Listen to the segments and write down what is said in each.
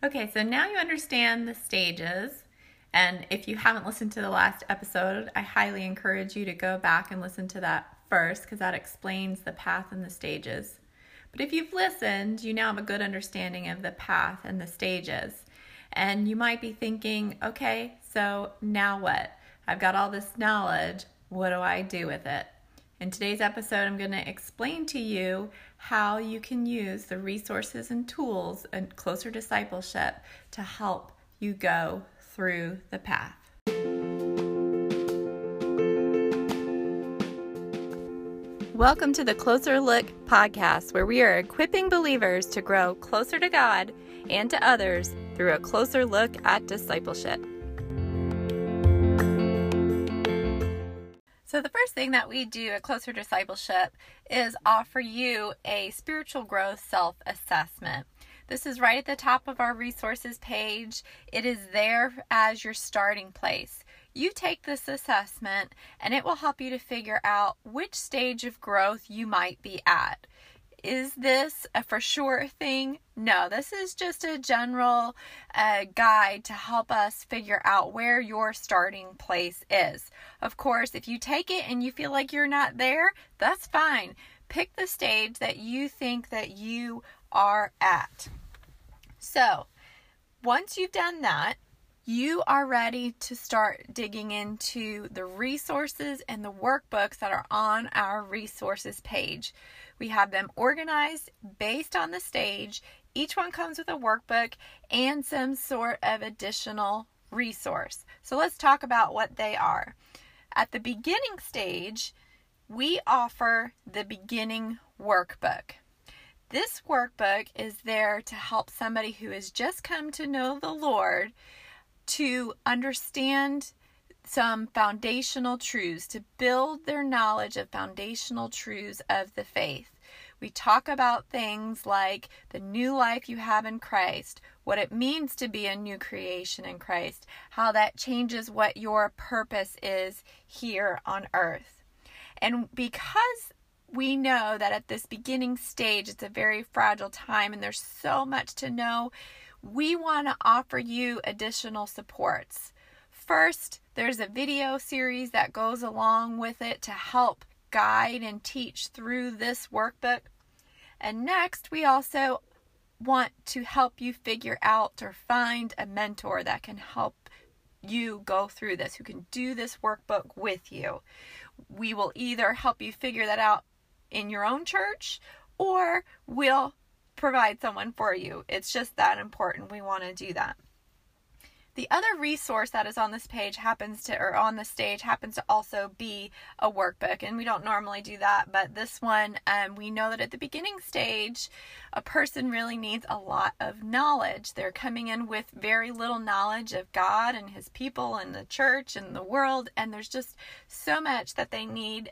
Okay, so now you understand the stages, and if you haven't listened to the last episode, I highly encourage you to go back and listen to that first, because that explains the path and the stages. But if you've listened, you now have a good understanding of the path and the stages, and you might be thinking, okay, so now what? I've got all this knowledge, what do I do with it? In today's episode, I'm going to explain to you how you can use the resources and tools and Closer Discipleship to help you go through the path. Welcome to the Closer Look podcast, where we are equipping believers to grow closer to God and to others through a closer look at discipleship. So the first thing that we do at Closer Discipleship is offer you a spiritual growth self-assessment. This is right at the top of our resources page. It is there as your starting place. You take this assessment and it will help you to figure out which stage of growth you might be at. Is this a for sure thing? No, this is just a general guide to help us figure out where your starting place is. Of course, if you take it and you feel like you're not there, that's fine. Pick the stage that you think that you are at. So, once you've done that, you are ready to start digging into the resources and the workbooks that are on our resources page. We have them organized based on the stage. Each one comes with a workbook and some sort of additional resource. So let's talk about what they are. At the beginning stage, we offer the beginning workbook. This workbook is there to help somebody who has just come to know the Lord to understand some foundational truths, to build their knowledge of foundational truths of the faith. We talk about things like the new life you have in Christ, what it means to be a new creation in Christ, how that changes what your purpose is here on earth. And because we know that at this beginning stage, it's a very fragile time and there's so much to know, we want to offer you additional supports. First, there's a video series that goes along with it to help guide and teach through this workbook. And next, we also want to help you figure out or find a mentor that can help you go through this, who can do this workbook with you. We will either help you figure that out in your own church, or we'll provide someone for you. It's just that important. We want to do that. The other resource that is on this page happens to also be a workbook, and we don't normally do that, but this one, we know that at the beginning stage, a person really needs a lot of knowledge. They're coming in with very little knowledge of God and His people and the church and the world, and there's just so much that they need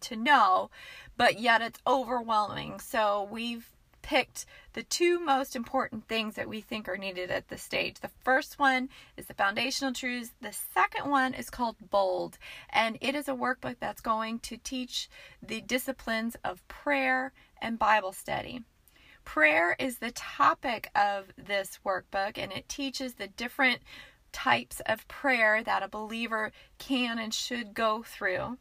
to know, but yet it's overwhelming. So we've picked the two most important things that we think are needed at this stage. The first one is the foundational truths. The second one is called Bold, and it is a workbook that's going to teach the disciplines of prayer and Bible study. Prayer is the topic of this workbook, and it teaches the different types of prayer that a believer can and should go through.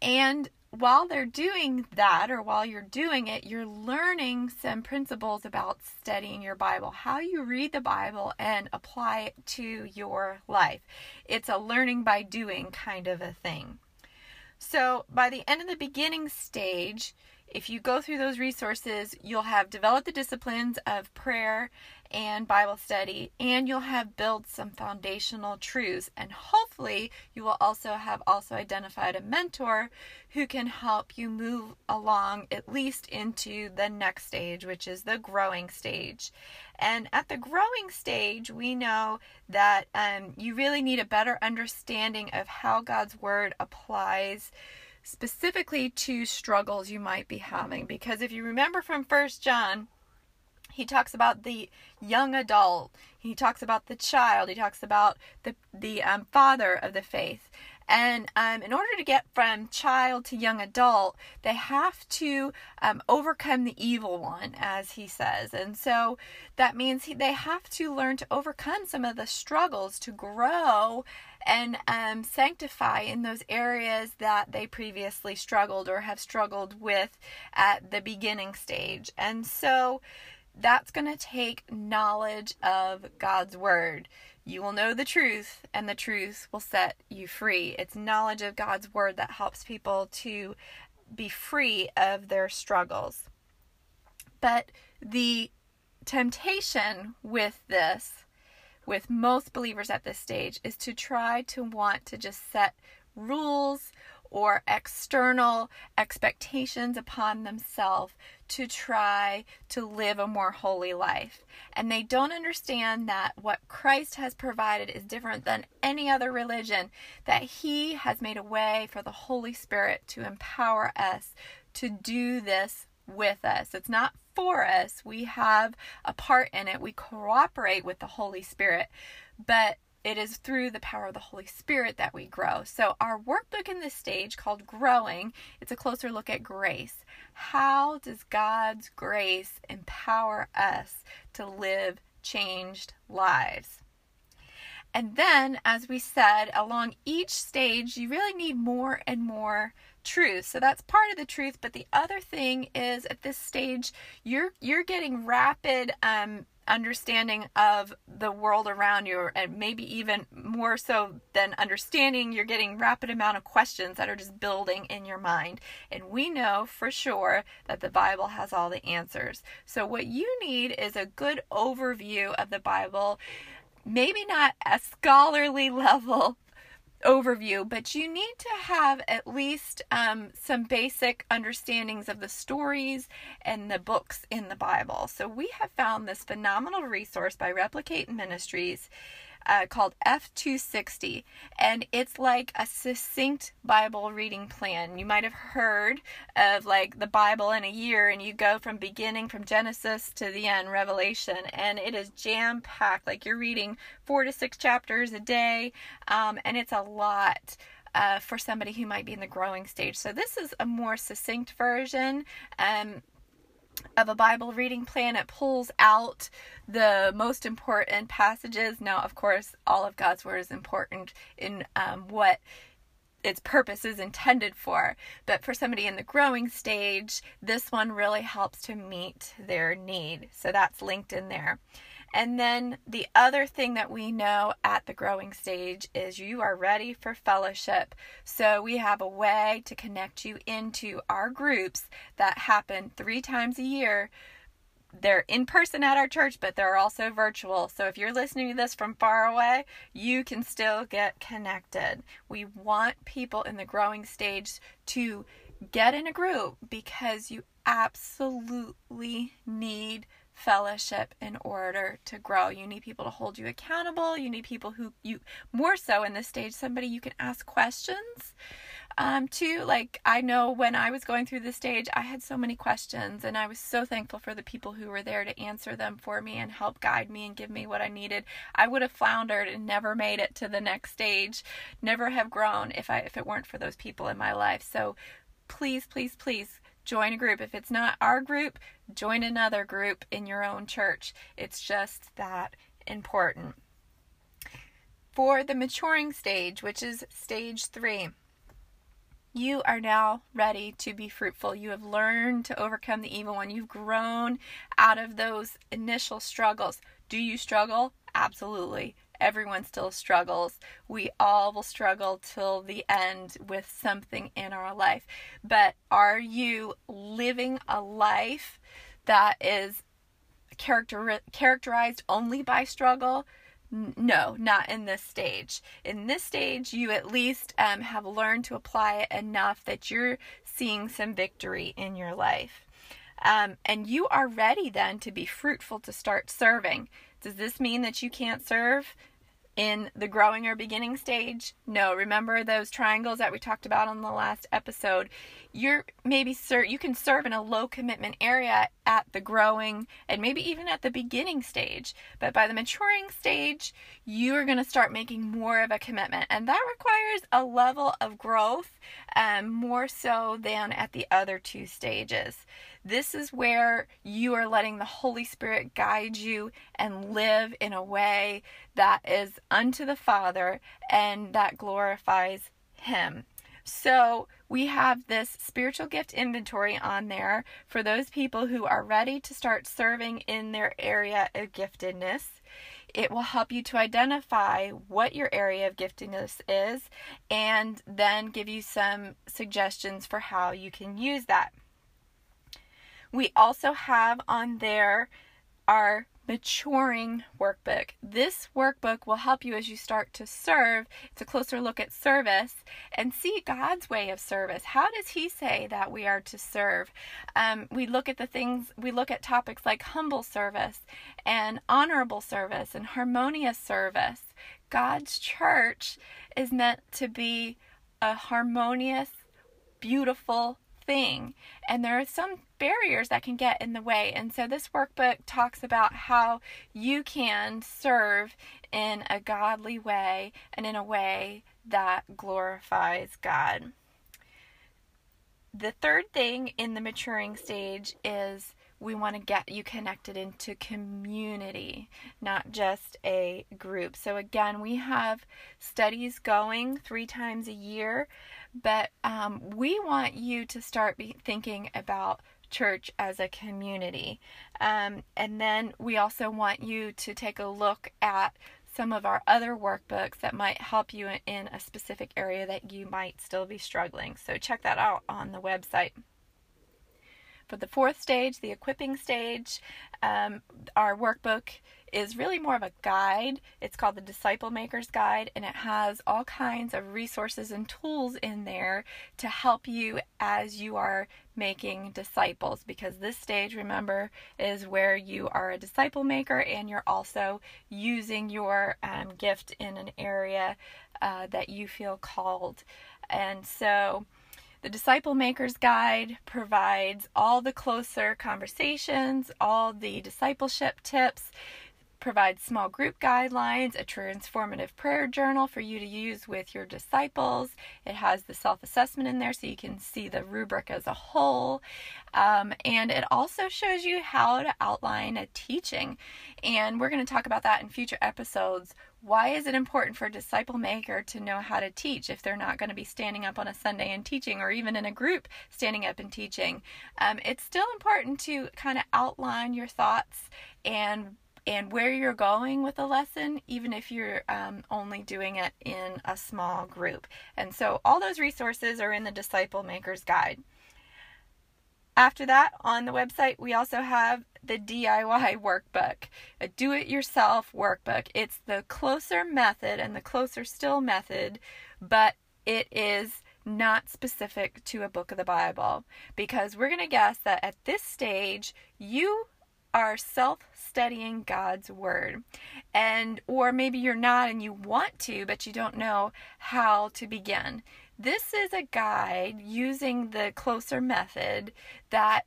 And while they're doing that, or while you're doing it, you're learning some principles about studying your Bible, how you read the Bible and apply it to your life. It's a learning by doing kind of a thing. So by the end of the beginning stage, if you go through those resources, you'll have developed the disciplines of prayer and Bible study, and you'll have built some foundational truths. And hopefully you will also have identified a mentor who can help you move along at least into the next stage, which is the growing stage. And at the growing stage, we know that you really need a better understanding of how God's Word applies specifically to struggles you might be having. Because if you remember from 1 John, he talks about the young adult, he talks about the child, he talks about the father of the faith. And in order to get from child to young adult, they have to overcome the evil one, as he says. And so that means they have to learn to overcome some of the struggles to grow and sanctify in those areas that they previously struggled or have struggled with at the beginning stage. And so that's going to take knowledge of God's Word. You will know the truth, and the truth will set you free. It's knowledge of God's Word that helps people to be free of their struggles. But the temptation with this, with most believers at this stage, is to try to want to just set rules or external expectations upon themselves to try to live a more holy life. And they don't understand that what Christ has provided is different than any other religion, that He has made a way for the Holy Spirit to empower us to do this with us. It's not for us. We have a part in it. We cooperate with the Holy Spirit, but it is through the power of the Holy Spirit that we grow. So our workbook in this stage, called Growing, it's a closer look at grace. How does God's grace empower us to live changed lives? And then, as we said, along each stage, you really need more and more truth. So that's part of the truth. But the other thing is, at this stage, you're getting rapid understanding of the world around you, and maybe even more so than understanding, you're getting rapid amount of questions that are just building in your mind. And we know for sure that the Bible has all the answers. So what you need is a good overview of the Bible, maybe not a scholarly level overview, but you need to have at least some basic understandings of the stories and the books in the Bible. So we have found this phenomenal resource by Replicate Ministries called F260, and it's like a succinct Bible reading plan. You might have heard of like the Bible in a year, and you go from beginning, from Genesis to the end, Revelation, and it is jam-packed. Like you're reading 4 to 6 chapters a day, and it's a lot for somebody who might be in the growing stage. So this is a more succinct version of a Bible reading plan. It pulls out the most important passages. Now, of course, all of God's Word is important in what its purpose is intended for. But for somebody in the growing stage, this one really helps to meet their need. So that's linked in there. And then the other thing that we know at the growing stage is you are ready for fellowship. So we have a way to connect you into our groups that happen 3 times a year. They're in person at our church, but they're also virtual. So if you're listening to this from far away, you can still get connected. We want people in the growing stage to get in a group because you absolutely need fellowship in order to grow. You need people to hold you accountable. You need people who you, more so in this stage, somebody you can ask questions to. Like I know when I was going through this stage, I had so many questions, and I was so thankful for the people who were there to answer them for me and help guide me and give me what I needed. I would have floundered and never made it to the next stage, never have grown if it weren't for those people in my life. So please, please, please join a group. If it's not our group, join another group in your own church. It's just that important. For the maturing stage, which is stage 3, you are now ready to be fruitful. You have learned to overcome the evil one. You've grown out of those initial struggles. Do you struggle? Absolutely. Everyone still struggles. We all will struggle till the end with something in our life. But are you living a life that is characterized only by struggle? No, not in this stage. In this stage, you at least have learned to apply it enough that you're seeing some victory in your life. And you are ready then to be fruitful, to start serving. Does this mean that you can't serve? in the growing or beginning stage? No. Remember those triangles that we talked about on the last episode? You can serve in a low commitment area at the growing and maybe even at the beginning stage. But by the maturing stage, you are going to start making more of a commitment. And that requires a level of growth more so than at the other two stages. This is where you are letting the Holy Spirit guide you and live in a way that is unto the Father and that glorifies Him. So we have this spiritual gift inventory on there for those people who are ready to start serving in their area of giftedness. It will help you to identify what your area of giftedness is and then give you some suggestions for how you can use that. We also have on there our maturing workbook. This workbook will help you as you start to serve. It's a closer look at service and see God's way of service. How does He say that we are to serve? We look at topics like humble service and honorable service and harmonious service. God's church is meant to be a harmonious, beautiful thing, and there are some barriers that can get in the way. And so this workbook talks about how you can serve in a godly way and in a way that glorifies God. The third thing in the maturing stage is we want to get you connected into community, not just a group. So again, we have studies going 3 times a year, but we want you to start thinking about church as a community. And then we also want you to take a look at some of our other workbooks that might help you in a specific area that you might still be struggling. So check that out on the website. For the fourth stage, the equipping stage, our workbook is really more of a guide. It's called the Disciple Maker's Guide, and it has all kinds of resources and tools in there to help you as you are making disciples. Because this stage, remember, is where you are a disciple maker and you're also using your gift in an area that you feel called. And so the Disciple Maker's Guide provides all the closer conversations, all the discipleship tips, provides small group guidelines, a transformative prayer journal for you to use with your disciples. It has the self-assessment in there so you can see the rubric as a whole. And it also shows you how to outline a teaching. And we're going to talk about that in future episodes. Why is it important for a disciple maker to know how to teach if they're not going to be standing up on a Sunday and teaching, or even in a group standing up and teaching? It's still important to kind of outline your thoughts and where you're going with a lesson, even if you're only doing it in a small group. And so all those resources are in the Disciple Maker's Guide. After that, on the website, we also have the DIY workbook, a do-it-yourself workbook. It's the Closer method and the Closer Still method, but it is not specific to a book of the Bible, because we're going to guess that at this stage, you are self-studying God's Word. Or maybe you're not and you want to, but you don't know how to begin. This is a guide using the Closer method that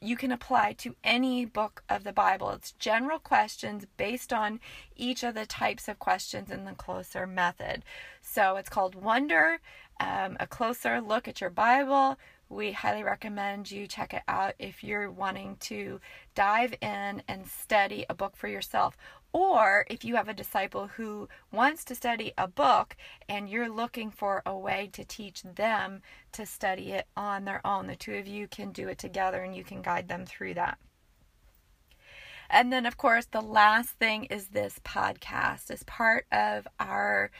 you can apply to any book of the Bible. It's general questions based on each of the types of questions in the Closer method. So it's called Wonder, a closer look at your Bible. We highly recommend you check it out if you're wanting to dive in and study a book for yourself. Or if you have a disciple who wants to study a book and you're looking for a way to teach them to study it on their own, the two of you can do it together and you can guide them through that. And then, of course, the last thing is this podcast. As part of our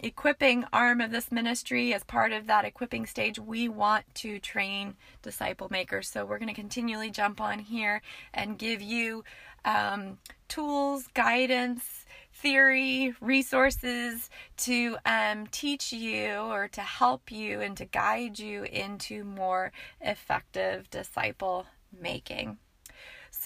equipping arm of this ministry, as part of that equipping stage, we want to train disciple makers. So we're going to continually jump on here and give you tools, guidance, theory, resources to teach you or to help you and to guide you into more effective disciple making.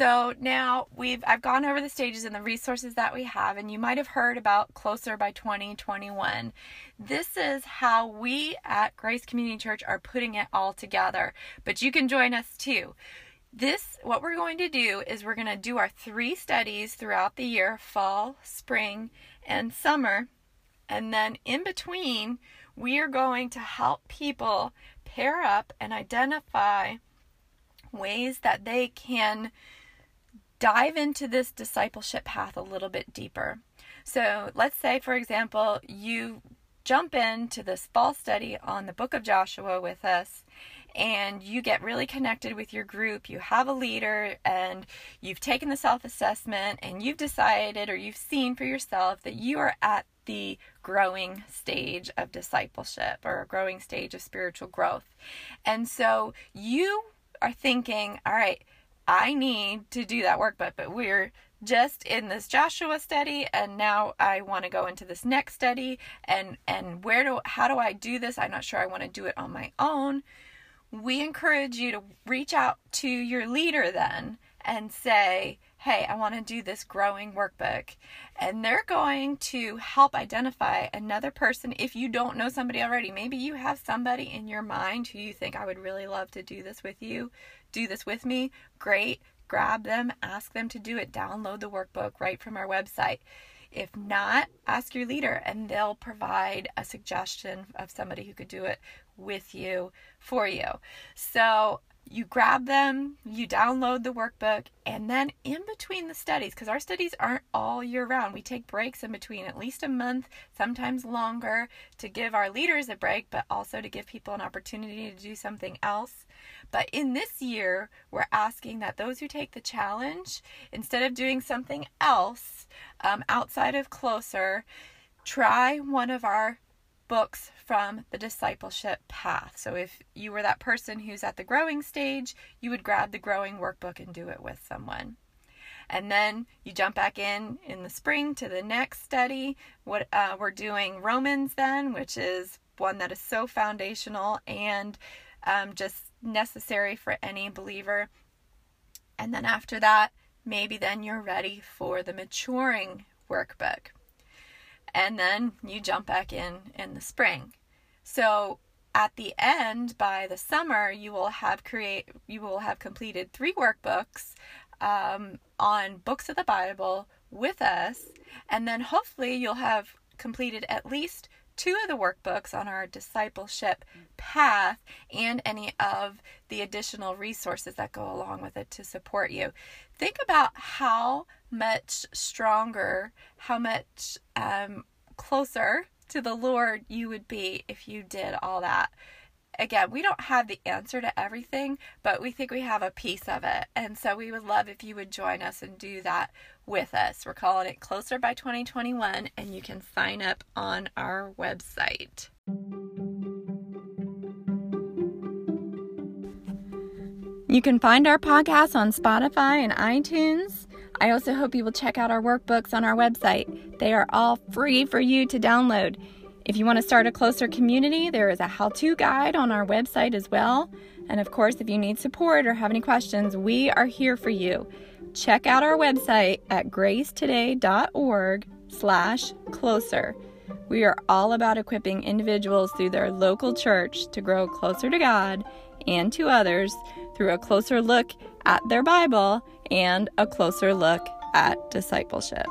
So now I've gone over the stages and the resources that we have, and you might have heard about Closer by 2021. This is how we at Grace Community Church are putting it all together, but you can join us too. What we're going to do is we're going to do our 3 studies throughout the year, fall, spring, and summer, and then in between, we are going to help people pair up and identify ways that they can dive into this discipleship path a little bit deeper. So let's say, for example, you jump into this fall study on the book of Joshua with us, and you get really connected with your group, you have a leader, and you've taken the self-assessment, and you've decided or you've seen for yourself that you are at the growing stage of discipleship or a growing stage of spiritual growth. And so you are thinking, all right, I need to do that work, but we're just in this Joshua study, and now I want to go into this next study, and how do I do this? I'm not sure I want to do it on my own. We encourage you to reach out to your leader then and say, hey, I want to do this growing workbook. And they're going to help identify another person. If you don't know somebody already, maybe you have somebody in your mind who you think, I would really love to do this with you, do this with me. Great. Grab them, ask them to do it, download the workbook right from our website. If not, ask your leader and they'll provide a suggestion of somebody who could do it with you, for you. So you grab them, you download the workbook, and then in between the studies, because our studies aren't all year round, we take breaks in between, at least a month, sometimes longer, to give our leaders a break, but also to give people an opportunity to do something else. But in this year, we're asking that those who take the challenge, instead of doing something else outside of Closer, try one of our books from the discipleship path. So if you were that person who's at the growing stage, you would grab the growing workbook and do it with someone. And then you jump back in the spring to the next study. We're doing Romans then, which is one that is so foundational and just necessary for any believer. And then after that, maybe then you're ready for the maturing workbook. And then you jump back in the spring. So at the end, by the summer, you will have completed 3 workbooks on books of the Bible with us, and then hopefully you'll have completed at least 2 of the workbooks on our discipleship path and any of the additional resources that go along with it to support you. Think about how much stronger, how much closer to the Lord you would be if you did all that. Again, we don't have the answer to everything, but we think we have a piece of it. And so we would love if you would join us and do that with us. We're calling it Closer by 2021, and you can sign up on our website. You can find our podcast on Spotify and iTunes. I also hope you will check out our workbooks on our website. They are all free for you to download. If you want to start a Closer community, there is a how-to guide on our website as well. And of course, if you need support or have any questions, we are here for you. Check out our website at gracetoday.org/closer. We are all about equipping individuals through their local church to grow closer to God and to others through a closer look at their Bible and a closer look at discipleship.